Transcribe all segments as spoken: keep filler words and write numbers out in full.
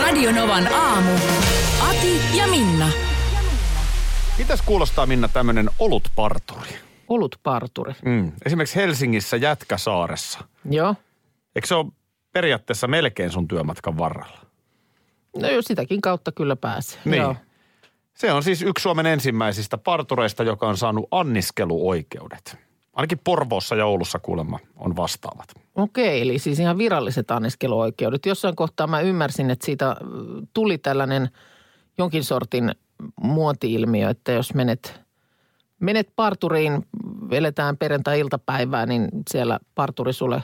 Radionovan aamu. Ati ja Minna. Mitäs kuulostaa, Minna, tämmönen olutparturi? Olutparturi? Mm. Esimerkiksi Helsingissä Jätkäsaaressa. Joo. Eikö se ole periaatteessa melkein sun työmatkan varrella? No joo, sitäkin kautta kyllä pääsee. Niin. Joo. Se on siis yksi Suomen ensimmäisistä partureista, joka on saanut anniskeluoikeudet. Ainakin Porvoossa ja Oulussa kuulemma on vastaavat. Okei, eli siis ihan viralliset anniskeluoikeudet. Jossain kohtaa mä ymmärsin, että siitä tuli tällainen jonkin sortin muoti-ilmiö, että jos menet, menet parturiin, veletään perjantai-iltapäivää, niin siellä parturi sulle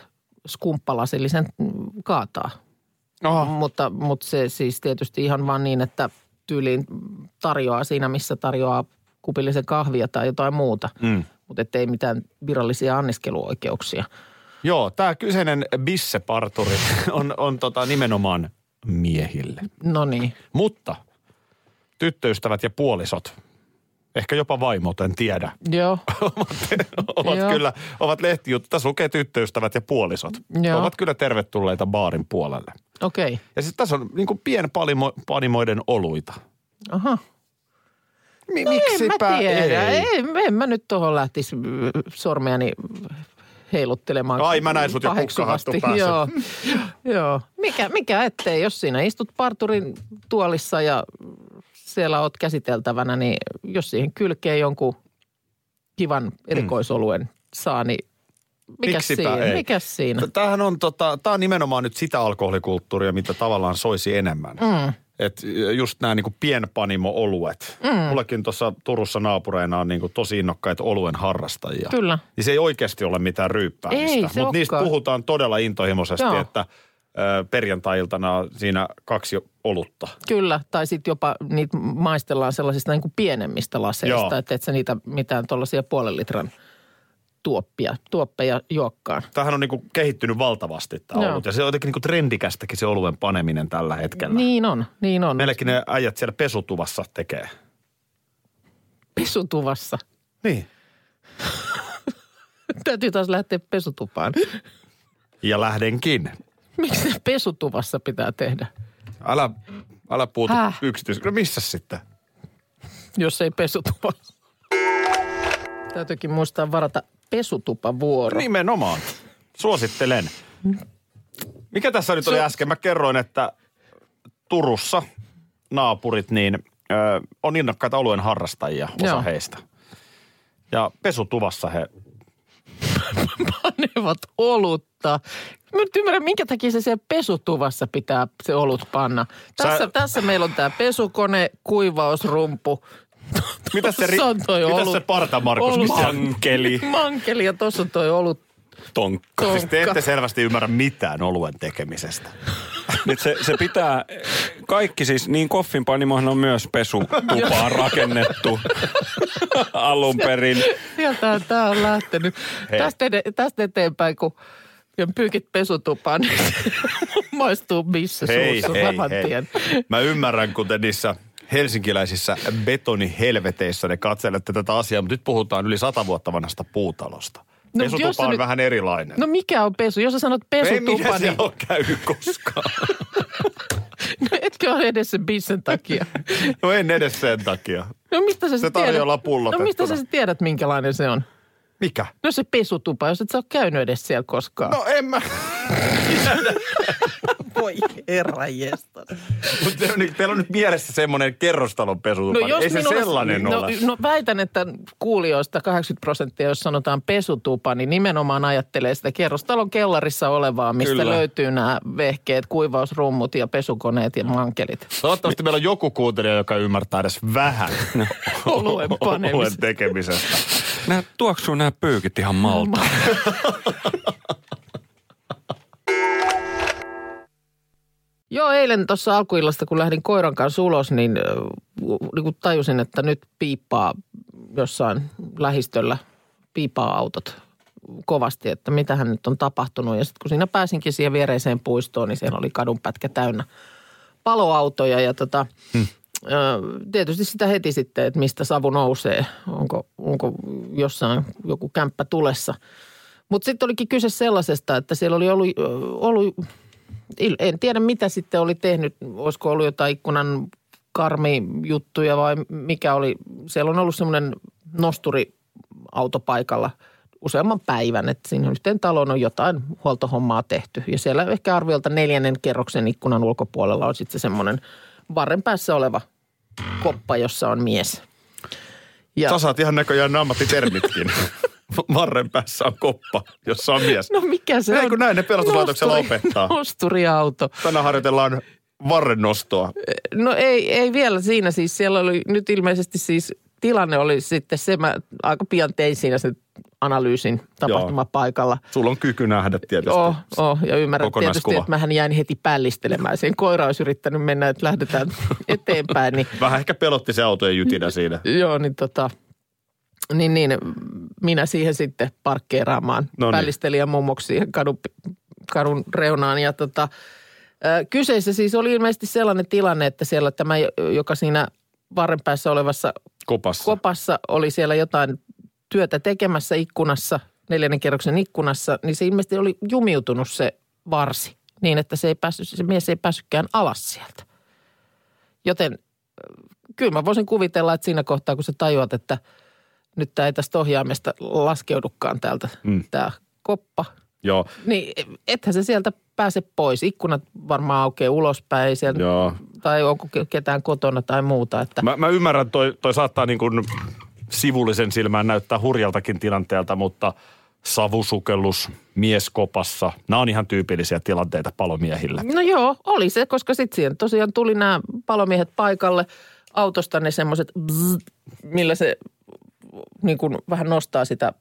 skumppalasillisen kaataa. Oho. Mutta, mutta se siis tietysti ihan vaan niin, että tyyliin tarjoaa siinä, missä tarjoaa kupillisen kahvia tai jotain muuta, mm. mutta ettei mitään virallisia anniskeluoikeuksia. Joo, tämä kyseinen bisseparturi on, on tota nimenomaan miehille. No niin. Mutta tyttöystävät ja puolisot, ehkä jopa vaimot, en tiedä. Joo. ovat ovat Joo. kyllä, ovat lehtijuttu. Tässä lukee tyttöystävät ja puolisot. Joo. Ovat kyllä tervetulleita baarin puolelle. Okei. Okay. Ja sitten tässä on niin kuin pienpanimoiden oluita. Aha. Mi- no miksipä ei? Ei, en mä nyt tohon lähtisi sormeani heiluttelemaan. Ai mä näin sut jo kukkahattu päässä. Joo, joo. Mikä, mikä ettei, jos siinä istut parturin tuolissa ja siellä oot käsiteltävänä, niin jos siihen kylkee jonkun kivan erikoisoluen saa, niin mikäs siinä? Mikäs siinä? Tämähän on, tota, tää on nimenomaan nyt sitä alkoholikulttuuria, mitä tavallaan soisi enemmän. Mm. Että just nämä niin kuin pienpanimo-oluet. Mm. Mullakin tuossa Turussa naapureina on niin kuin tosi innokkaita oluen harrastajia. Kyllä. Niin se ei oikeasti ole mitään ryyppäämistä. Mutta niistä puhutaan todella intohimoisesti, joo, että ö, perjantai-iltana siinä kaksi olutta. Kyllä, tai sitten jopa niitä maistellaan sellaisista niin kuin pienemmistä laseista, että et sä niitä mitään tuollaisia puolen litran tuoppia, tuoppeja juokkaan. Tämähän on niin kuin kehittynyt valtavasti tämä olut. Ja se on jotenkin niin kuin trendikästäkin se oluen paneminen tällä hetkellä. Niin on, niin on. Meilläkin ne äijät siellä pesutuvassa tekee. Pesutuvassa? Niin. Täytyy taas lähteä pesutupaan. Ja lähdenkin. Miksi ne pesutuvassa pitää tehdä? Älä, älä puutu Häh? yksityis... No missä sitten? Jos ei pesutuvassa. Täytyykin muistaa varata pesutupavuoro. Nimenomaan. Suosittelen. Mikä tässä nyt oli Se... äsken? Mä kerroin, että Turussa naapurit niin ö, on innokkaita oluen harrastajia, osa Joo. heistä. Ja pesutuvassa he panevat olutta. Mä nyt ymmärrän, minkä takia se siellä pesutuvassa pitää se olut panna. Tässä, Sä... tässä meillä on tää pesukone, kuivausrumpu. Mitäs se, ri... Mitäs se Parta Markus? Olut. Mankeli. Mankeli ja tossa on toi olut. Tonkka. Tonkka. Siis te ette selvästi ymmärrä mitään oluen tekemisestä. Nyt se, se pitää, kaikki siis, niin koffinpanimohan on myös pesutupaan rakennettu alun perin. Sieltä tää on lähtenyt. Tästä, tästä eteenpäin, kun pyykit pesutupaan, niin maistuu missä hei, suussa saman tien. Mä ymmärrän, kuten niissä helsinkiläisissä betonihelveteissä ne katselette tätä asiaa, mutta nyt puhutaan yli sata vuotta vanhasta puutalosta. No, pesutupa on nyt vähän erilainen. No mikä on pesu? Jos sä sanot pesutupa, ei, minä niin... Ei ole käynyt koskaan. No etkö ole edes sen bissen takia? No en edes sen takia. No mistä sä se tarjolla pullotettuna. No mistä sä tiedät, minkälainen se on? Mikä? No se pesutupa, jos et sä ole käynyt edes siellä koskaan. No en mä... Voi herra jestas. Mutta teillä on nyt mielessä semmoinen kerrostalon pesutupa. No ei se minulla, sellainen no, ole. No väitän, että kuulijoista kahdeksankymmentä prosenttia, jos sanotaan pesutupa, niin nimenomaan ajattelee sitä kerrostalon kellarissa olevaa, mistä Kyllä. löytyy nämä vehkeet, kuivausrummut ja pesukoneet ja mankelit. Toivottavasti meillä on joku kuuntelija, joka ymmärtää edes vähän oluen panemisen. Oluen tekemisestä. Nää, tuoksuu nämä pyykit ihan maltaan. Joo, eilen tuossa alkuillasta, kun lähdin koiran kanssa ulos, niin, niin kun tajusin, että nyt piippaa jossain lähistöllä, piipaa autot kovasti, että mitähän nyt on tapahtunut. Ja sitten kun siinä pääsinkin siihen viereiseen puistoon, niin siellä oli kadunpätkä täynnä paloautoja ja tota... Hmm. Tietysti sitä heti sitten, että mistä savu nousee, onko, onko jossain joku kämppä tulessa. Mutta sitten olikin kyse sellaisesta, että siellä oli ollut, ollut, en tiedä mitä sitten oli tehnyt, olisiko ollut jotain ikkunan karmijuttuja vai mikä oli. Siellä on ollut semmoinen nosturiauto paikalla useamman päivän, että siinä yhteen taloon on jotain huoltohommaa tehty. Ja siellä ehkä arviolta neljännen kerroksen ikkunan ulkopuolella on sitten semmoinen varren päässä oleva koppa, jossa on mies. Ja... Sä saat ihan näköjään ammattitermitkin. Varren päässä on koppa, jossa on mies. No mikä se Ei, on? Ei kun näin, ne pelastuslaitoksella nosturi, opettaa. Nosturiauto. Tänään harjoitellaan varren nostoa. No ei, ei vielä siinä siis. Siellä oli nyt ilmeisesti siis tilanne oli sitten se, mä aika pian tein siinä sen analyysin tapahtumapaikalla. Joo. Sulla on kyky nähdä tietysti. Oh, oh, ja ymmärrän tietysti, että mähän jäin heti pällistelemään. Sen koira olisi yrittänyt mennä, että lähdetään eteenpäin. Niin... Vähän ehkä pelotti se autojen jytinä siinä. Joo, niin tota, niin, niin minä siihen sitten parkkeeraamaan. Noniin. Pällistelijän mummoksi kadun, kadun reunaan ja tota, äh, kyseessä siis oli ilmeisesti sellainen tilanne, että siellä tämä, joka siinä varren päässä olevassa kopassa, kopassa oli siellä jotain työtä tekemässä ikkunassa, neljännen kerroksen ikkunassa, niin se ilmeisesti oli jumiutunut se varsi niin, että se, ei päässyt, se mies ei päässytkään alas sieltä. Joten kyllä mä voisin kuvitella, että siinä kohtaa, kun sä tajuat, että nyt tää ei tästä ohjaimesta laskeudukaan täältä mm. tää koppa, Joo. niin ethän se sieltä pääse pois. Ikkunat varmaan aukeaa ulospäin, ei siellä, tai onko ketään kotona tai muuta. Että... Mä, mä ymmärrän, toi, toi saattaa niin kuin... sivullisen silmään näyttää hurjaltakin tilanteelta, mutta savusukellus, mieskopassa, nämä on ihan tyypillisiä tilanteita palomiehillä. No joo, oli se, koska sitten siihen tosiaan tuli nämä palomiehet paikalle autosta ne semmoiset millä se niin kuin vähän nostaa sitä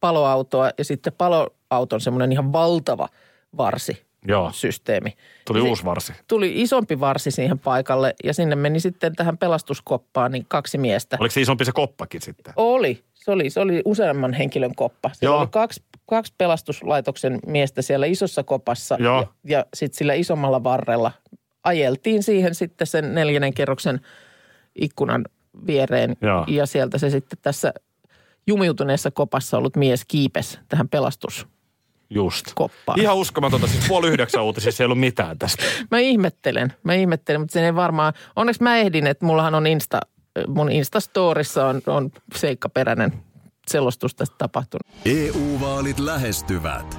paloautoa ja sitten paloauton semmoinen ihan valtava varsi. Joo. Systeemi. Tuli se, uusi varsi. Tuli isompi varsi siihen paikalle ja sinne meni sitten tähän pelastuskoppaan niin kaksi miestä. Oliko se isompi se koppakin sitten? Oli. Se oli, se oli useamman henkilön koppa. Siellä Joo. oli kaksi, kaksi pelastuslaitoksen miestä siellä isossa kopassa Joo. ja, ja sitten sillä isommalla varrella ajeltiin siihen sitten sen neljännen kerroksen ikkunan viereen. Joo. Ja sieltä se sitten tässä jumiutuneessa kopassa ollut mies kiipesi tähän pelastus. Just. Koppaan. Ihan uskomatonta. Siis puoli yhdeksän uutisissa ei ollut mitään tästä. Mä ihmettelen. Mä ihmettelen, mutta sen ei varmaan... Onneksi mä ehdin, että mullahan on Insta... Mun Instastorissa on, on seikkaperäinen selostus tästä tapahtunut. E U-vaalit lähestyvät.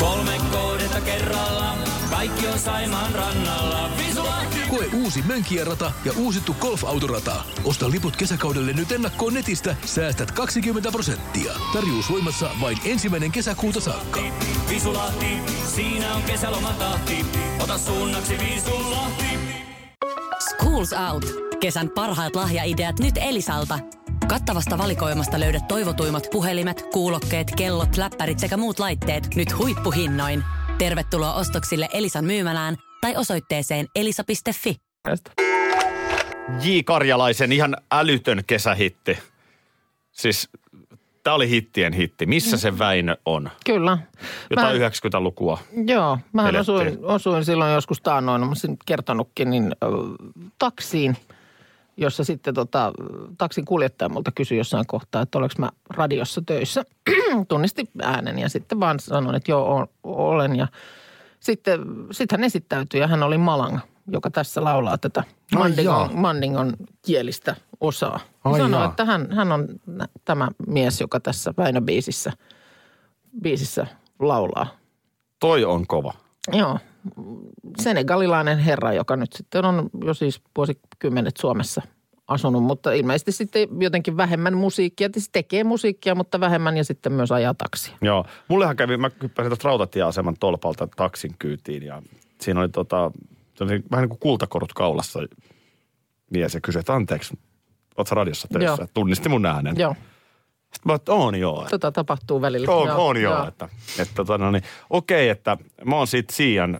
Kolme kohdetta kerralla. Kaikki on Saimaan rannalla. Visulahti! Koe uusi Mönkijärata ja uusittu Golf Autorata. Osta liput kesäkaudelle nyt ennakkoon netistä. Säästät kaksikymmentä prosenttia. Tarjous voimassa vain ensimmäinen kesäkuuta saakka. Visulahti, siinä on kesälomatahti. Ota suunnaksi Visulahti. Schools Out. Kesän parhaat lahjaideat nyt Elisalta. Kattavasta valikoimasta löydät toivotuimmat puhelimet, kuulokkeet, kellot, läppärit sekä muut laitteet nyt huippuhinnoin. Tervetuloa ostoksille Elisan myymälään tai osoitteeseen elisa piste fi. J. Karjalaisen ihan älytön kesähitti. Siis tää oli hittien hitti. Missä se Väinö on? Kyllä. Jotain mä... yhdeksänkymmentälukua. Joo. Mähän osuin, osuin silloin joskus taannoin, mä sen kertonutkin, niin ö, taksiin, jossa sitten tota, taksin kuljettaja multa kysyi jossain kohtaa, että olenko mä radiossa töissä. Tunnisti äänen ja sitten vaan sanoin, että joo, olen ja... Sitten sit hän esittäytyi ja hän oli Malang, joka tässä laulaa tätä Mandingon, Mandingon kielistä osaa. Sanoi, että hän, hän on tämä mies, joka tässä Väinö-biisissä biisissä laulaa. Toi on kova. Joo. senegalilainen herra, joka nyt sitten on jo siis vuosikymmenet Suomessa asunut, mutta ilmeisesti sitten jotenkin vähemmän musiikkia. Tietysti tekee musiikkia, mutta vähemmän ja sitten myös ajaa taksia. Joo. Mullehan kävi, mä hyppäsin tästä rautatieaseman tolpalta taksin kyytiin ja siinä oli tota, vähän niin kuin kultakorut kaulassa mies ja kysyi, että anteeksi, oot sä radiossa töissä? Joo. Tunnisti mun äänen. Joo. Sitten mä että on joo. Tota tapahtuu välillä. On, joo, on joo, joo. Että, että tota no niin, okei, että mä oon siitä Sian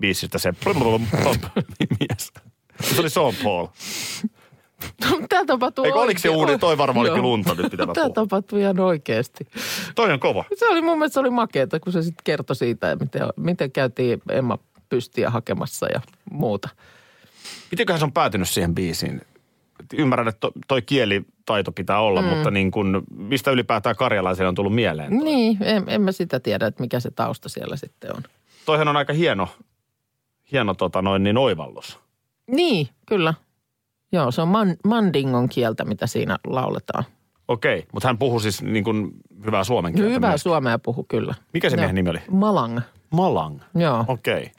biisistä se mies. Se oli Sean Paul. Tää tapahtuu oikein. Eikö oliko se uuni? Toi varmaan olikin lunta nyt pitää puhua. Tää tapahtui ihan oikeesti. Toi on kova. Se oli mun mielestä se oli makeeta, kun se sitten kertoi siitä, miten, miten käytiin Emma Pystiä hakemassa ja muuta. Mitenköhän se on päätynyt siihen biisiin? Ymmärrän, että toi kielitaito pitää olla, mm. mutta niin kun, mistä ylipäätään karjalaiselle on tullut mieleen? Toi? Niin, en, en mä sitä tiedä, että mikä se tausta siellä sitten on. Toihan on aika hieno, hieno tota noin niin oivallus. Niin, kyllä. Joo, se on man, mandingon kieltä, mitä siinä lauletaan. Okei, mutta hän puhui siis niin kuin hyvää suomen kieltä. Hyvää myöskin. Suomea puhui, kyllä. Mikä se no, miehen nimi oli? Malang. Malang? Joo. Okei.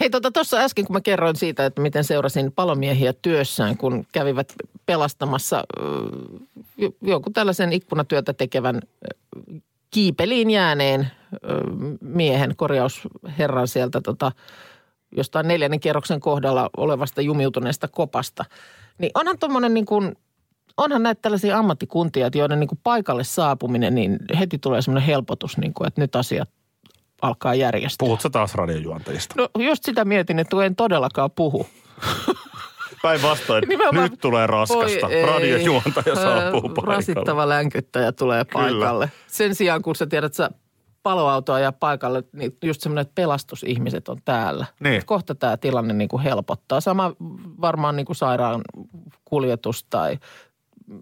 Hei, tuossa tota, äsken, kun mä kerroin siitä, että miten seurasin palomiehiä työssään, kun kävivät pelastamassa äh, jonkun tällaisen ikkunatyötä tekevän äh, kiipeliin jääneen äh, miehen, korjausherran sieltä tota, jostain neljännen kerroksen kohdalla olevasta jumiutuneesta kopasta. Niin onhan tuommoinen niin kuin, onhan näitä tällaisia ammattikuntia, joiden niin kuin paikalle saapuminen, niin heti tulee semmoinen helpotus, niin kuin, että nyt asiat alkaa järjestää. Puhutko taas radiojuontajista? No just sitä mietin, että en todellakaan puhu. Päinvastoin, nyt tulee raskasta. Radiojuontaja saapuu paikalle. Rasittava länkyttäjä tulee paikalle. Kyllä. Sen sijaan, kun sä tiedät, sä paloautoa ja paikalle, niin just semmoinen, että pelastusihmiset on täällä. Niin. Kohta tämä tilanne niin kuin helpottaa. Sama varmaan niin kuin sairaankuljetus tai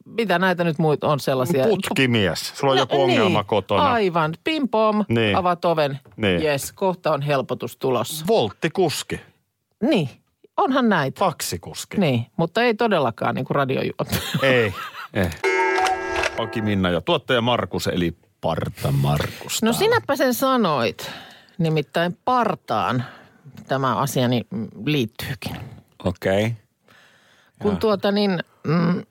mitä näitä nyt muut on sellaisia. Putkimies. Sulla on no, joku ongelma niin, kotona. Aivan. Pim pom, niin. Avaat oven. Niin. Jes, kohta on helpotus tulossa. Volttikuski. Niin. Onhan näitä. Taksikuski. Niin, mutta ei todellakaan niin kuin radiojuontaja. Ei, ei. Aki Minna ja tuottaja Markus, eli Parta Markus. No sinäpä sen sanoit. Nimittäin partaan tämä asiani liittyykin. Okei. Okay. Kun ja. tuota niin, mm,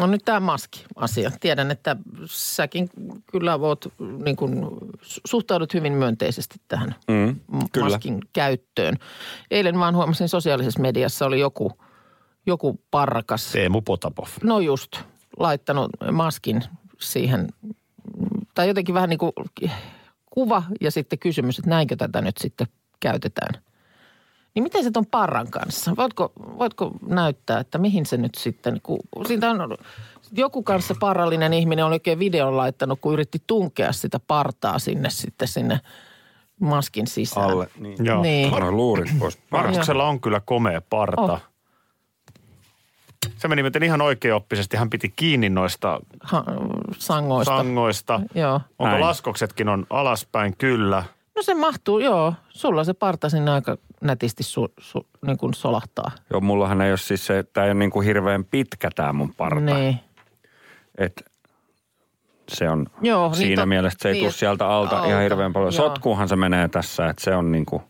no nyt tämä maski-asia. Tiedän, että säkin kyllä oot, niin kuin, suhtaudut hyvin myönteisesti tähän mm, maskin käyttöön. Eilen vaan huomasin sosiaalisessa mediassa oli joku, joku parkas. Teemu Potapoff. No just, laittanut maskin siihen. Tai jotenkin vähän niin kuin kuva ja sitten kysymys, että näinkö tätä nyt sitten käytetään. Niin miten se ton parran kanssa? Voitko, voitko näyttää, että mihin se nyt sitten, kun siitä on joku kanssa parrallinen ihminen on oikein videon laittanut, kun yritti tunkea sitä partaa sinne sitten sinne maskin sisään. Alle, niin. Joo, niin. Parran luurit pois. Markuksella on kyllä komea parta. Oh. Se meni miten ihan oikeaoppisesti. Hän piti kiinni noista ha, sangoista. sangoista. Joo. Onko näin. Laskoksetkin on alaspäin? Kyllä. No se mahtuu, joo. Sulla se parta sinne aika nätisti su, su, niin kuin solahtaa. Joo, mullahan ei ole siis se, tää ei ole niin kuin hirveän pitkä tää mun parta. Niin. Et se on, joo, siinä niin mielessä se ei niin, tule sieltä alta, alta ihan hirveän paljon. Joo. Sotkuuhan se menee tässä, että se on niin kuin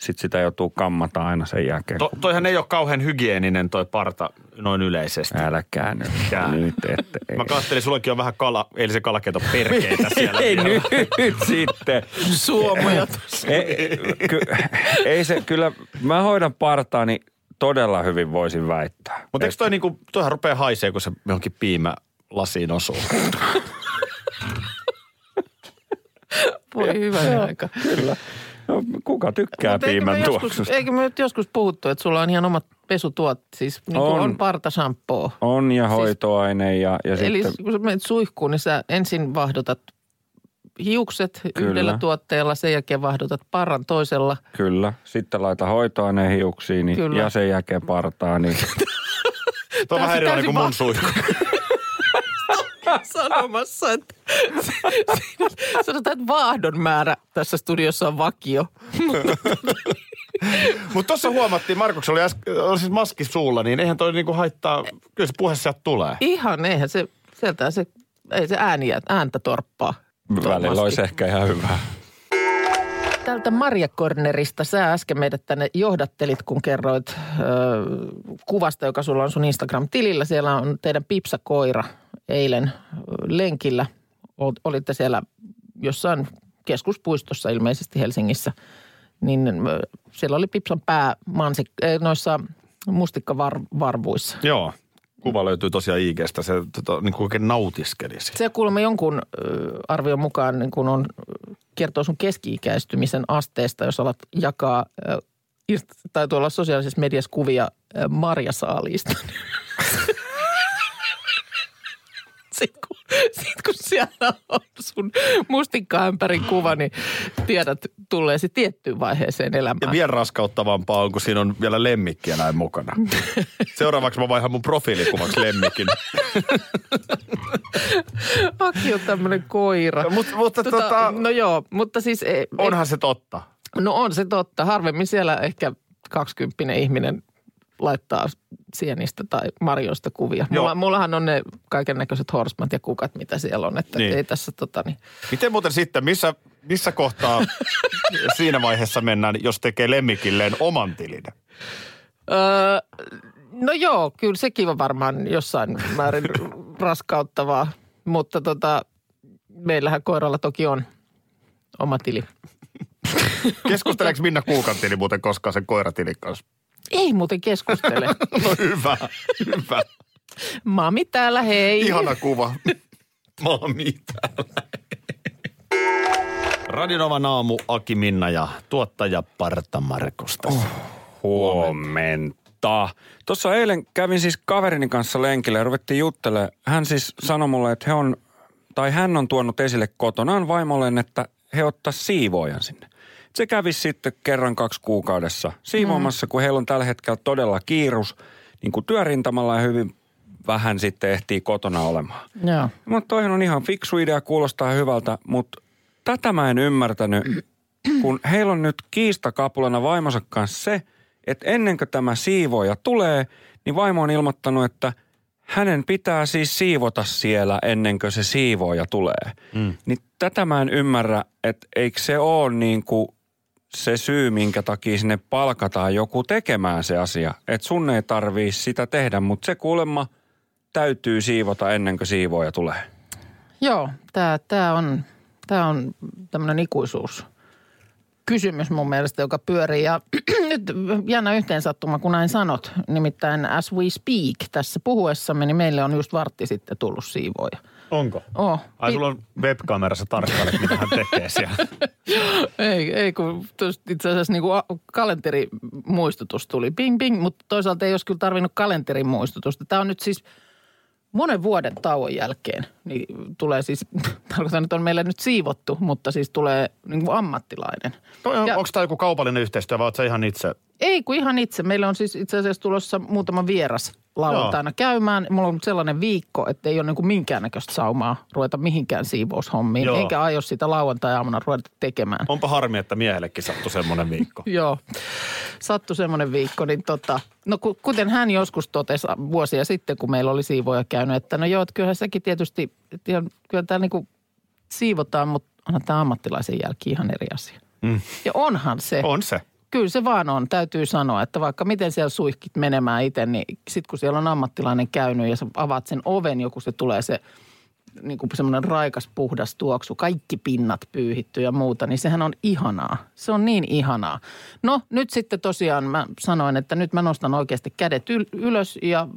sitten sitä joutuu kammata aina sen jälkeen. To, toihan ei ole kauhean hygieninen toi parta noin yleisesti. Äläkää nyt. nyt et, Mä katselin, sullakin on vähän kala, eli se kalakeito perkeitä siellä. Ei nyt sitten. Suomajat. Ei, ky, ei se, kyllä mä hoidan partaani todella hyvin voisin väittää. Mutta eikö toi niinku, toihan rupeaa haisee, kun se johonkin piimä lasiin osuu. Voi hyvä aika. Kyllä. No, kuka tykkää piimän tuoksusta? Eikö me nyt joskus puhuttu, että sulla on ihan omat pesutuot, siis niin kuin on, on partasampoo. On ja hoitoaine siis, ja, ja eli sitten kun sä menet suihkuun, niin sä ensin vahdotat hiukset kyllä. yhdellä tuotteella, sen jälkeen vahdotat parran toisella. Kyllä, sitten laita hoitoaineen hiuksiin niin, ja sen jälkeen partaan. Niin. Tuo on vähän erilainen kuin mun suihku. Sanomassa, että sanotaan, että vaahdon määrä tässä studiossa on vakio. Mutta tuossa huomattiin, Markuks oli, äs- oli siis maski suulla, niin eihän toi niinku haittaa, kyllä se puhe sieltä tulee. Ihan, eihän se, sieltä se, ei se ääniä, ääntä torppaa. Välillä olisi ehkä ihan hyvää. tältä Marjakornerista. Sä äsken meidät tänne johdattelit, kun kerroit ö, kuvasta, joka sulla on sun Instagram-tilillä. Siellä on teidän pipsakoira eilen lenkillä. Olitte siellä jossain keskuspuistossa ilmeisesti Helsingissä. Niin siellä oli pipsan pää mansik, noissa mustikkavarvuissa. Joo. Kuva löytyy tosiaan I G:stä, se tota, niin kuin oikein nautiskelisi. Se kuulemma jonkun arvion mukaan niin kuin on, kertoo sun keski-ikäistymisen asteesta, jos alat jakaa tai tuolla sosiaalisessa mediassa kuvia marjasaaliista. Sitten kun, sit kun siellä on sun mustikkaämpärin kuva, niin tiedät, tulee se tiettyyn vaiheeseen elämään. Ja vielä raskauttavampaa on, kun siinä on vielä lemmikkieläin mukana. Seuraavaksi mä vaihan mun profiilikuvaksi lemmikin. Aki on tämmönen koira. No, mut, mutta tota, tota, no joo, mutta siis... Ei, onhan ei, se totta. No on se totta. Harvemmin siellä ehkä kaksikymppinen ihminen laittaa sienistä tai marjoista kuvia. Mulla, mullahan on ne kaiken näköiset horsmat ja kukat, mitä siellä on, että niin. Ei tässä tota niin. Miten muuten sitten, missä, missä kohtaa siinä vaiheessa mennään, jos tekee lemmikilleen oman tilin? Öö, no joo, kyllä sekin on varmaan jossain määrin raskauttavaa, mutta tota, meillähän koiralla toki on oma tili. Keskusteleeko Minna Kuukan tili muuten koskaan sen koiratilin kanssa? Ei muuten keskustele. No hyvä, hyvä. Mami täällä, hei. Ihana kuva. Mami täällä, Radionovan aamu, Aki, Minna ja tuottaja Parta Markus tässä. Oh, huomenta. Tuossa eilen kävin siis kaverini kanssa lenkillä ja ruvettiin juttelemaan. Hän siis sanoi mulle, että he on, tai hän on tuonut esille kotonaan vaimolleen, että he ottaa siivoojan sinne. Se kävisi sitten kerran kaksi kuukaudessa siivoamassa, mm. kun heillä on tällä hetkellä todella kiirus niin kuin työrintamalla ja hyvin vähän sitten ehtii kotona olemaan. Yeah. Mutta toihan on ihan fiksu idea, kuulostaa hyvältä, mutta tätä mä en ymmärtänyt, kun heillä on nyt kiistakapulana vaimonsa kanssa se, että ennen kuin tämä siivoja tulee, niin vaimo on ilmoittanut, että hänen pitää siis siivota siellä ennen kuin se siivoja tulee. Mm. Niin tätä mä en ymmärrä, että eikö se ole niin kuin se syy, minkä takia sinne palkataan joku tekemään se asia. Että sun ei tarvii sitä tehdä, mutta se kuulemma täytyy siivota ennen kuin siivooja tulee. Joo, tää, tää on, tää on tämmönen ikuisuuskysymys mun mielestä, joka pyörii. Ja nyt jännä yhteensattuma, kun näin sanot. Nimittäin as we speak tässä puhuessamme, niin meille on just vartti sitten tullut siivooja. Onko? Oh. Ai sulla on webkamerassa tarkkaile, mitä hän tekee siellä. ei, ei kun itse asiassa niin kuin kalenterimuistutus tuli. Ping, ping, mutta toisaalta ei olisi kyllä tarvinnut kalenterimuistutusta. Tämä on nyt siis monen vuoden tauon jälkeen. Niin tulee siis, tarkoitan, että on meillä nyt siivottu, mutta siis tulee niin kuin ammattilainen. No, ja, onko tämä joku kaupallinen yhteistyö vai oletko sä ihan itse? Ei kun ihan itse. Meillä on siis itse asiassa tulossa muutama vieras lauantaina käymään. Mulla on sellainen viikko, että ei ole niin kuin minkäännäköistä saumaa ruveta mihinkään siivoushommiin. Joo. Eikä aio sitä lauantai-aamuna ruveta tekemään. Onpa harmi, että miehellekin sattui semmoinen viikko. Joo, sattui semmoinen viikko. Niin tota, no kuten hän joskus totesi vuosia sitten, kun meillä oli siivoja käynyt, että no joo, että kyllähän sekin tietysti, kyllä täällä niin kuin siivotaan, mutta onhan tämä ammattilaisen jälki ihan eri asia. Mm. Ja onhan se. On se. Kyllä se vaan on, täytyy sanoa, että vaikka miten siellä suihkit menemään itse, niin sit kun siellä on ammattilainen käynyt ja sä avaat sen oven, joku se tulee se niin kuin semmoinen raikas puhdas tuoksu, kaikki pinnat pyyhitty ja muuta, niin sehän on ihanaa. Se on niin ihanaa. No nyt sitten tosiaan mä sanoin, että nyt mä nostan oikeasti kädet yl- ylös ja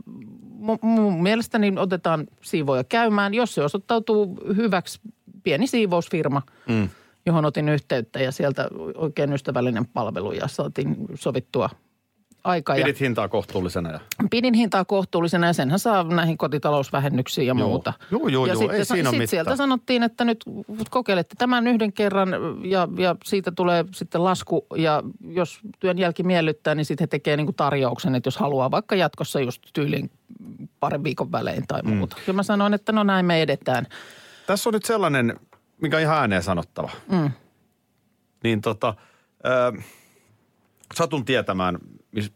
mu- mun mielestäni otetaan siivoja käymään, jos se osoittautuu hyväksi pieni siivousfirma. Mm. Johon otin yhteyttä ja sieltä oikein ystävällinen palvelu ja saatiin sovittua aikaa. Pidit hintaa kohtuullisena ja? Pidin hintaa kohtuullisena ja senhän saa näihin kotitalousvähennyksiin ja joo. muuta. Joo, joo, ja joo, sitten, ei siinä sit sieltä sanottiin, että nyt kokeilette tämän yhden kerran ja, ja siitä tulee sitten lasku ja jos työn jälki miellyttää, niin sitten he tekee niinku tarjouksen, että jos haluaa vaikka jatkossa just tyylin parin viikon välein tai muuta. Mm. Ja mä sanoin, että no näin me edetään. Tässä on nyt sellainen... mikä on ihan ääneen sanottava. Mm. Niin tota, ö, satun tietämään,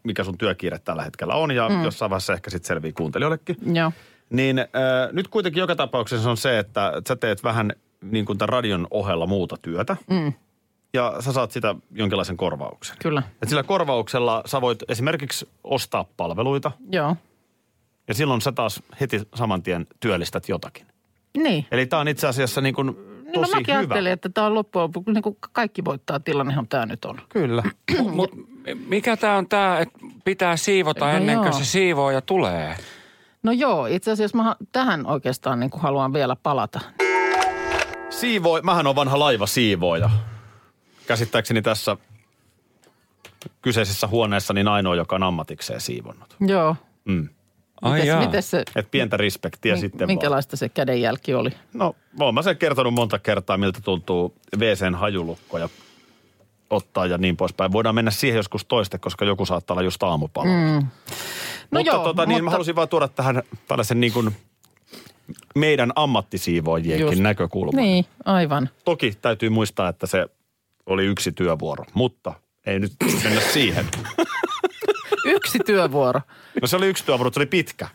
mikä sun työkiire tällä hetkellä on, ja mm. jossain vaiheessa ehkä sitten selvii kuuntelijoillekin. Joo. Niin ö, nyt kuitenkin joka tapauksessa on se, että sä teet vähän niin kuin tämän radion ohella muuta työtä. Mm. ja sä saat sitä jonkinlaisen korvauksen. Kyllä. Et sillä korvauksella sä voit esimerkiksi ostaa palveluita. Joo. Ja silloin sä taas heti saman tien työllistät jotakin. Niin. Eli tää on itse asiassa niin kuin tosi no, mäkin hyvä. Ajattelin, että tää on loppujen lopuksi, niin kuin kaikki voittaa tilannehan tää nyt on. Kyllä. Mut mikä tää on tää, että pitää siivota no ennen kuin se siivooja tulee? No joo, itse asiassa mä tähän oikeastaan niin kuin haluan vielä palata. Siivoi, mähän on vanha laivasiivooja. Käsittääkseni tässä kyseisessä huoneessa niin ainoa, joka on ammatikseen siivonnut. Joo. Mm. Mites se... Et pientä respektiä m- sitten minkälaista vaan. Se kädenjälki oli? No, olen mä sen kertonut monta kertaa, miltä tuntuu WC:n hajulukkoja ottaa ja niin poispäin. Voidaan mennä siihen joskus toiste, koska joku saattaa olla just aamupalalla. Mm. No mutta joo, tota, niin mutta... mä halusin vaan tuoda tähän tällaisen niin kuin meidän ammattisiivoojienkin just. Näkökulman. Niin, aivan. Toki täytyy muistaa, että se oli yksi työvuoro, mutta ei nyt mennä siihen. Yksi työvuoro. No se oli yksi työvuoro, se oli pitkä.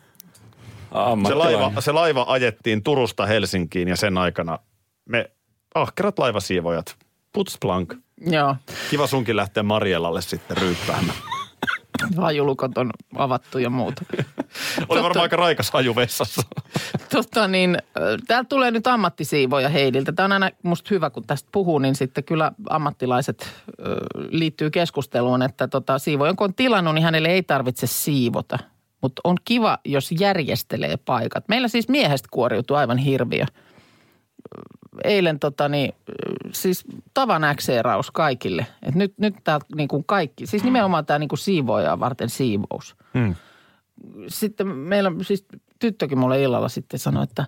Se laiva, se laiva ajettiin Turusta Helsinkiin ja sen aikana me ahkerat laivasiivojat, putsplank. Joo. Kiva sunkin lähteä Marjelalle sitten ryyppäämään. Hajulukot on avattu ja muuta. Oli totta, varmaan aika raikas haju vessassa. Totta niin, täältä tulee nyt ammattisiivoja Heidiltä. Tämä on aina musta hyvä, kun tästä puhuu, niin sitten kyllä ammattilaiset ö, liittyy keskusteluun, että tota, siivoja, jonka on tilannut, niin hänelle ei tarvitse siivota. Mutta on kiva, jos järjestelee paikat. Meillä siis miehestä kuoriutuu aivan hirviö. Eilen tota niin, siis tavan äkseeraus kaikille. Et nyt nyt tää niin kuin kaikki, siis nimenomaan tää niin kuin siivoojaa varten siivous. Hmm. Sitten meillä, siis tyttökin mulle illalla sitten sanoi, että,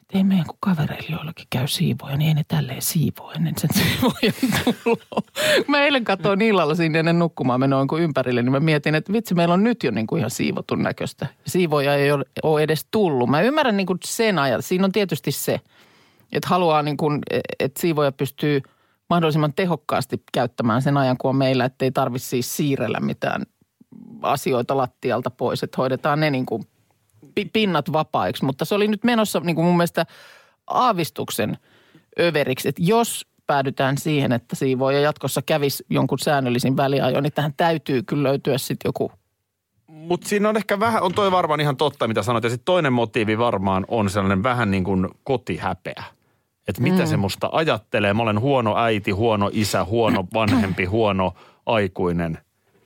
että ei meidän kun kavereilla joillakin käy siivoja, niin ei ne tälleen siivoo ennen sen siivojan tuloa. Mä eilen katsoin illalla siinä ennen nukkumaan menoin kuin ympärille, niin mä mietin, että vitsi, meillä on nyt jo niin kuin ihan siivotun näköistä. Siivoja ei ole edes tullut. Mä ymmärrän niin kuin sen ajan. Siinä on tietysti se, että haluaa niin kuin, että siivoja pystyy mahdollisimman tehokkaasti käyttämään sen ajan, kun on meillä, ettei tarvitse siis siirrellä mitään asioita lattialta pois, että hoidetaan ne niin kuin pinnat vapaiksi. Mutta se oli nyt menossa niin kuin mun mielestä aavistuksen överiksi, että jos päädytään siihen, että siivooja jatkossa kävisi jonkun säännöllisin väliajoin, niin tähän täytyy kyllä löytyä sitten joku. Mutta siinä on ehkä vähän, on toi varmaan ihan totta, mitä sanoit. Ja sitten toinen motiivi varmaan on sellainen vähän niin kuin kotihäpeä. Että mitä mm. se musta ajattelee. Mä olen huono äiti, huono isä, huono vanhempi, huono aikuinen.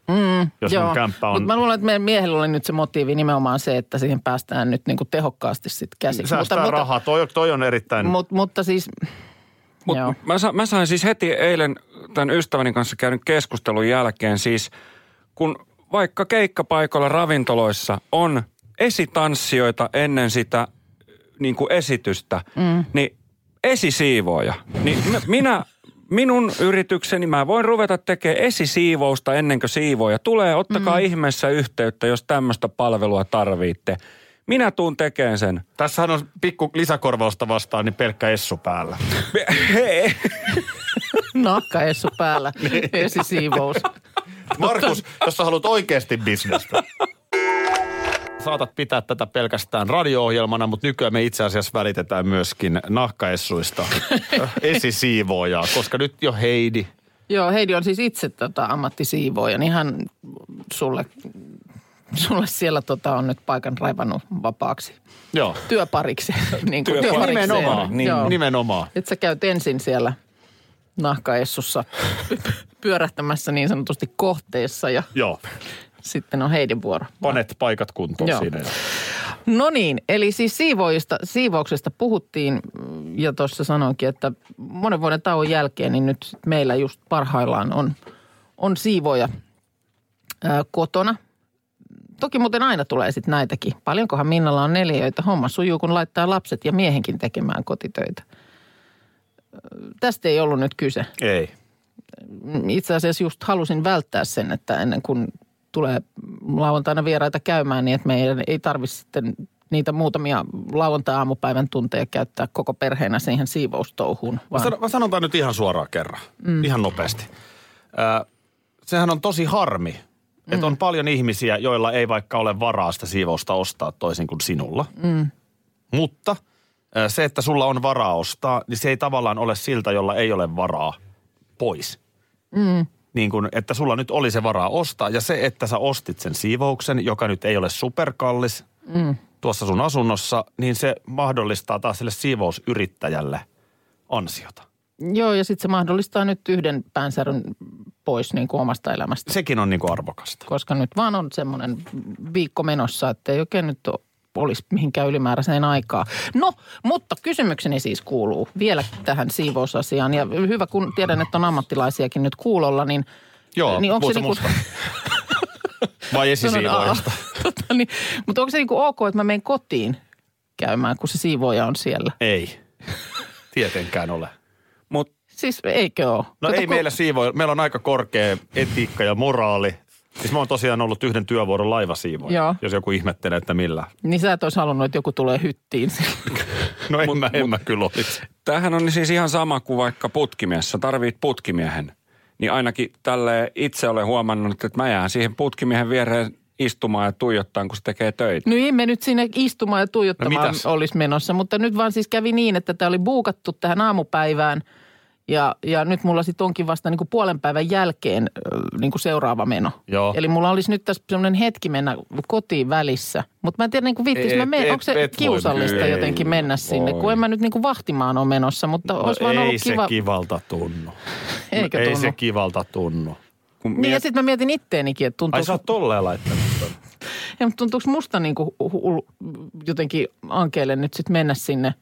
Mm, jos mun kämppä on... Mut mä luulen, että meidän miehellä oli nyt se motiivi nimenomaan se, että siihen päästään nyt niinku tehokkaasti sitten käsiksi. Säästää mutta, rahaa, toi, toi on erittäin... Mut, mutta siis... Mut mä, sa, mä sain siis heti eilen tämän ystäväni kanssa käynyt keskustelun jälkeen siis, kun vaikka keikkapaikoilla ravintoloissa on esitanssijoita ennen sitä niinku esitystä, mm. niin esisiivooja, niin minä... Minun yritykseni, mä voin ruveta tekemään esisiivousta ennen kuin siivoja tulee. Ottakaa mm. ihmeessä yhteyttä, jos tämmöistä palvelua tarvitte. Minä tuun tekemään sen. Tässähän on pikku lisäkorvausta vastaan, niin pelkkä essu päällä. Nakka essu päällä, esisiivous. Markus, jos sä haluat oikeasti bisnestä. Saatat pitää tätä pelkästään radio-ohjelmana, mutta nykyään me itse asiassa välitetään myöskin nahkaessuista esisiivoojaa, koska nyt jo Heidi. Joo, Heidi on siis itse tota, ammattisiivooja, niin hän sulle, sulle siellä tota, on nyt paikan raivannut vapaaksi. Joo. Työpariksi. niin kuin, Työpar- nimenomaan. Niin, nimenomaan. Että sä käyt ensin siellä nahkaessussa pyörähtämässä niin sanotusti kohteessa ja... Joo. Sitten on Heidin vuoro. Panet paikat kuntoon Joo. siinä. No niin, eli siis siivoista, siivouksesta puhuttiin ja tuossa sanoinkin, että monen vuoden tauon jälkeen niin nyt meillä just parhaillaan on, on siivoja ää, kotona. Toki muuten aina tulee sitten näitäkin. Paljonkohan Minnalla on neliöitä. Homma sujuu, kun laittaa lapset ja miehenkin tekemään kotitöitä. Tästä ei ollut nyt kyse. Ei. Itse asiassa just halusin välttää sen, että ennen kuin... tulee lauantaina vieraita käymään niin, että meidän ei tarvitse sitten niitä muutamia lauantai-aamupäivän tunteja käyttää koko perheenä siihen siivoustouhuun. Mä sanotaan nyt ihan suoraan kerran, mm. ihan nopeasti. Ö, sehän on tosi harmi, mm. että on paljon ihmisiä, joilla ei vaikka ole varaa sitä siivousta ostaa toisin kuin sinulla. Mm. Mutta se, että sulla on varaa ostaa, niin se ei tavallaan ole siltä, jolla ei ole varaa pois. Mm. Niin kuin, että sulla nyt oli se varaa ostaa ja se, että sä ostit sen siivouksen, joka nyt ei ole superkallis mm. tuossa sun asunnossa, niin se mahdollistaa taas sille siivousyrittäjälle ansiota. Joo, ja sitten se mahdollistaa nyt yhden päänsäryn pois niin kuin omasta elämästä. Sekin on niin kuin arvokasta. Koska nyt vaan on semmoinen viikko menossa, että ei oikein nyt olisi mihinkään ylimääräiseen aikaa. No, mutta kysymykseni siis kuuluu vielä tähän siivousasiaan. Ja hyvä, kun tiedän, että on ammattilaisiakin nyt kuulolla, niin... Joo, niin onko se, se niinku... Vai esisiivoajasta? Tota, niin, mutta onko se niinku ok, että mä menen kotiin käymään, kun se siivoaja on siellä? Ei, tietenkään ole. Mut, siis eikö ole? No Kata, ei kun... meillä siivoja. Meillä on aika korkea etiikka ja moraali. Siis mä oon tosiaan ollut yhden työvuoron laivasiivoja, jos joku ihmettelee, että millä. Niin sä et ois halunnut, että joku tulee hyttiin. No en, mut, mä, en mut, mä kyllä olisi. Tämähän on siis ihan sama kuin vaikka putkimiessä. Tarvit putkimiehen. Niin ainakin tälle itse olen huomannut, että mä jään siihen putkimiehen viereen istumaan ja tuijottaan, kun se tekee töitä. No ei me nyt sinne istumaan ja tuijottamaan no olisi menossa, mutta nyt vaan siis kävi niin, että tämä oli buukattu tähän aamupäivään. Ja, ja nyt mulla sitten onkin vasta niin kuin puolen päivän jälkeen niin kuin seuraava meno. Joo. Eli mulla olisi nyt tässä semmoinen hetki mennä kotiin välissä. Mutta mä en tiedä, niin kuin viittis, mä menen, onko se kiusallista ei, jotenkin mennä sinne, voi. Kun en mä nyt niin kuin vahtimaan ole menossa, mutta no, olisi vaan ollut kiva. Ei se kivalta tunnu. Eikö tunnu? Ei se kivalta tunnu. Kun niin miet... ja sitten mä mietin itteenikin, että tuntuu... Ai sä oot tolleen laittanut ton. Ja mutta tuntuuko musta niin kuin jotenkin ankeelle nyt sitten mennä sinne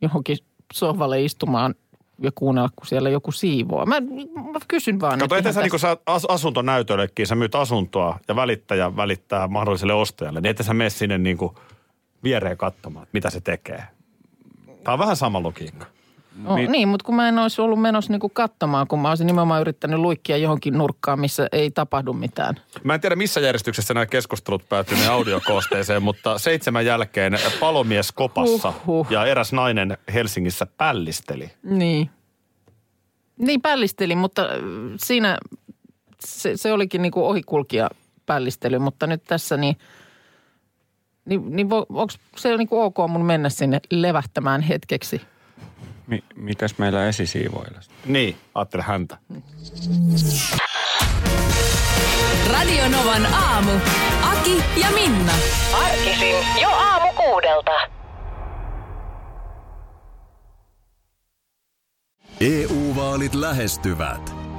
johonkin sohvalle istumaan ja kuunnella, kun siellä joku siivoo. Mä, mä kysyn vaan. Kato, eten sä tässä... niin kun sä as, asuntonäytöllekin, sä myyt asuntoa ja välittäjä välittää mahdolliselle ostajalle, niin eten sä mene sinne niin kuin viereen katsomaan, mitä se tekee. Tää on vähän sama logiikka. No, niin, niin mutta kun mä en olisi ollut menossa niin kuin katsomaan, kun mä olisin nimenomaan yrittänyt luikkia johonkin nurkkaan, missä ei tapahdu mitään. Mä en tiedä, missä järjestyksessä nämä keskustelut päättyneet audiokoosteeseen, mutta seitsemän jälkeen palomies kopassa Huhhuh. ja eräs nainen Helsingissä pällisteli. Niin. Niin pällisteli, mutta siinä se, se olikin niin kuin ohikulkija pällistely, mutta nyt tässä niin... Niin, niin onko se niin kuin ok mun mennä sinne levähtämään hetkeksi? Mi- mitäs meillä esisiivoilla? Niin, ajattele häntä. Radionovan aamu. Aki ja Minna. Arkisin jo aamu kuudelta. E U-vaalit lähestyvät.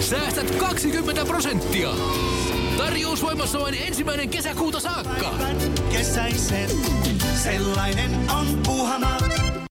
Säästät kaksikymmentä prosenttia. Tarjous voimassa vain ensimmäinen kesäkuuta saakka. Kesäisen, sellainen on Puuhamaa.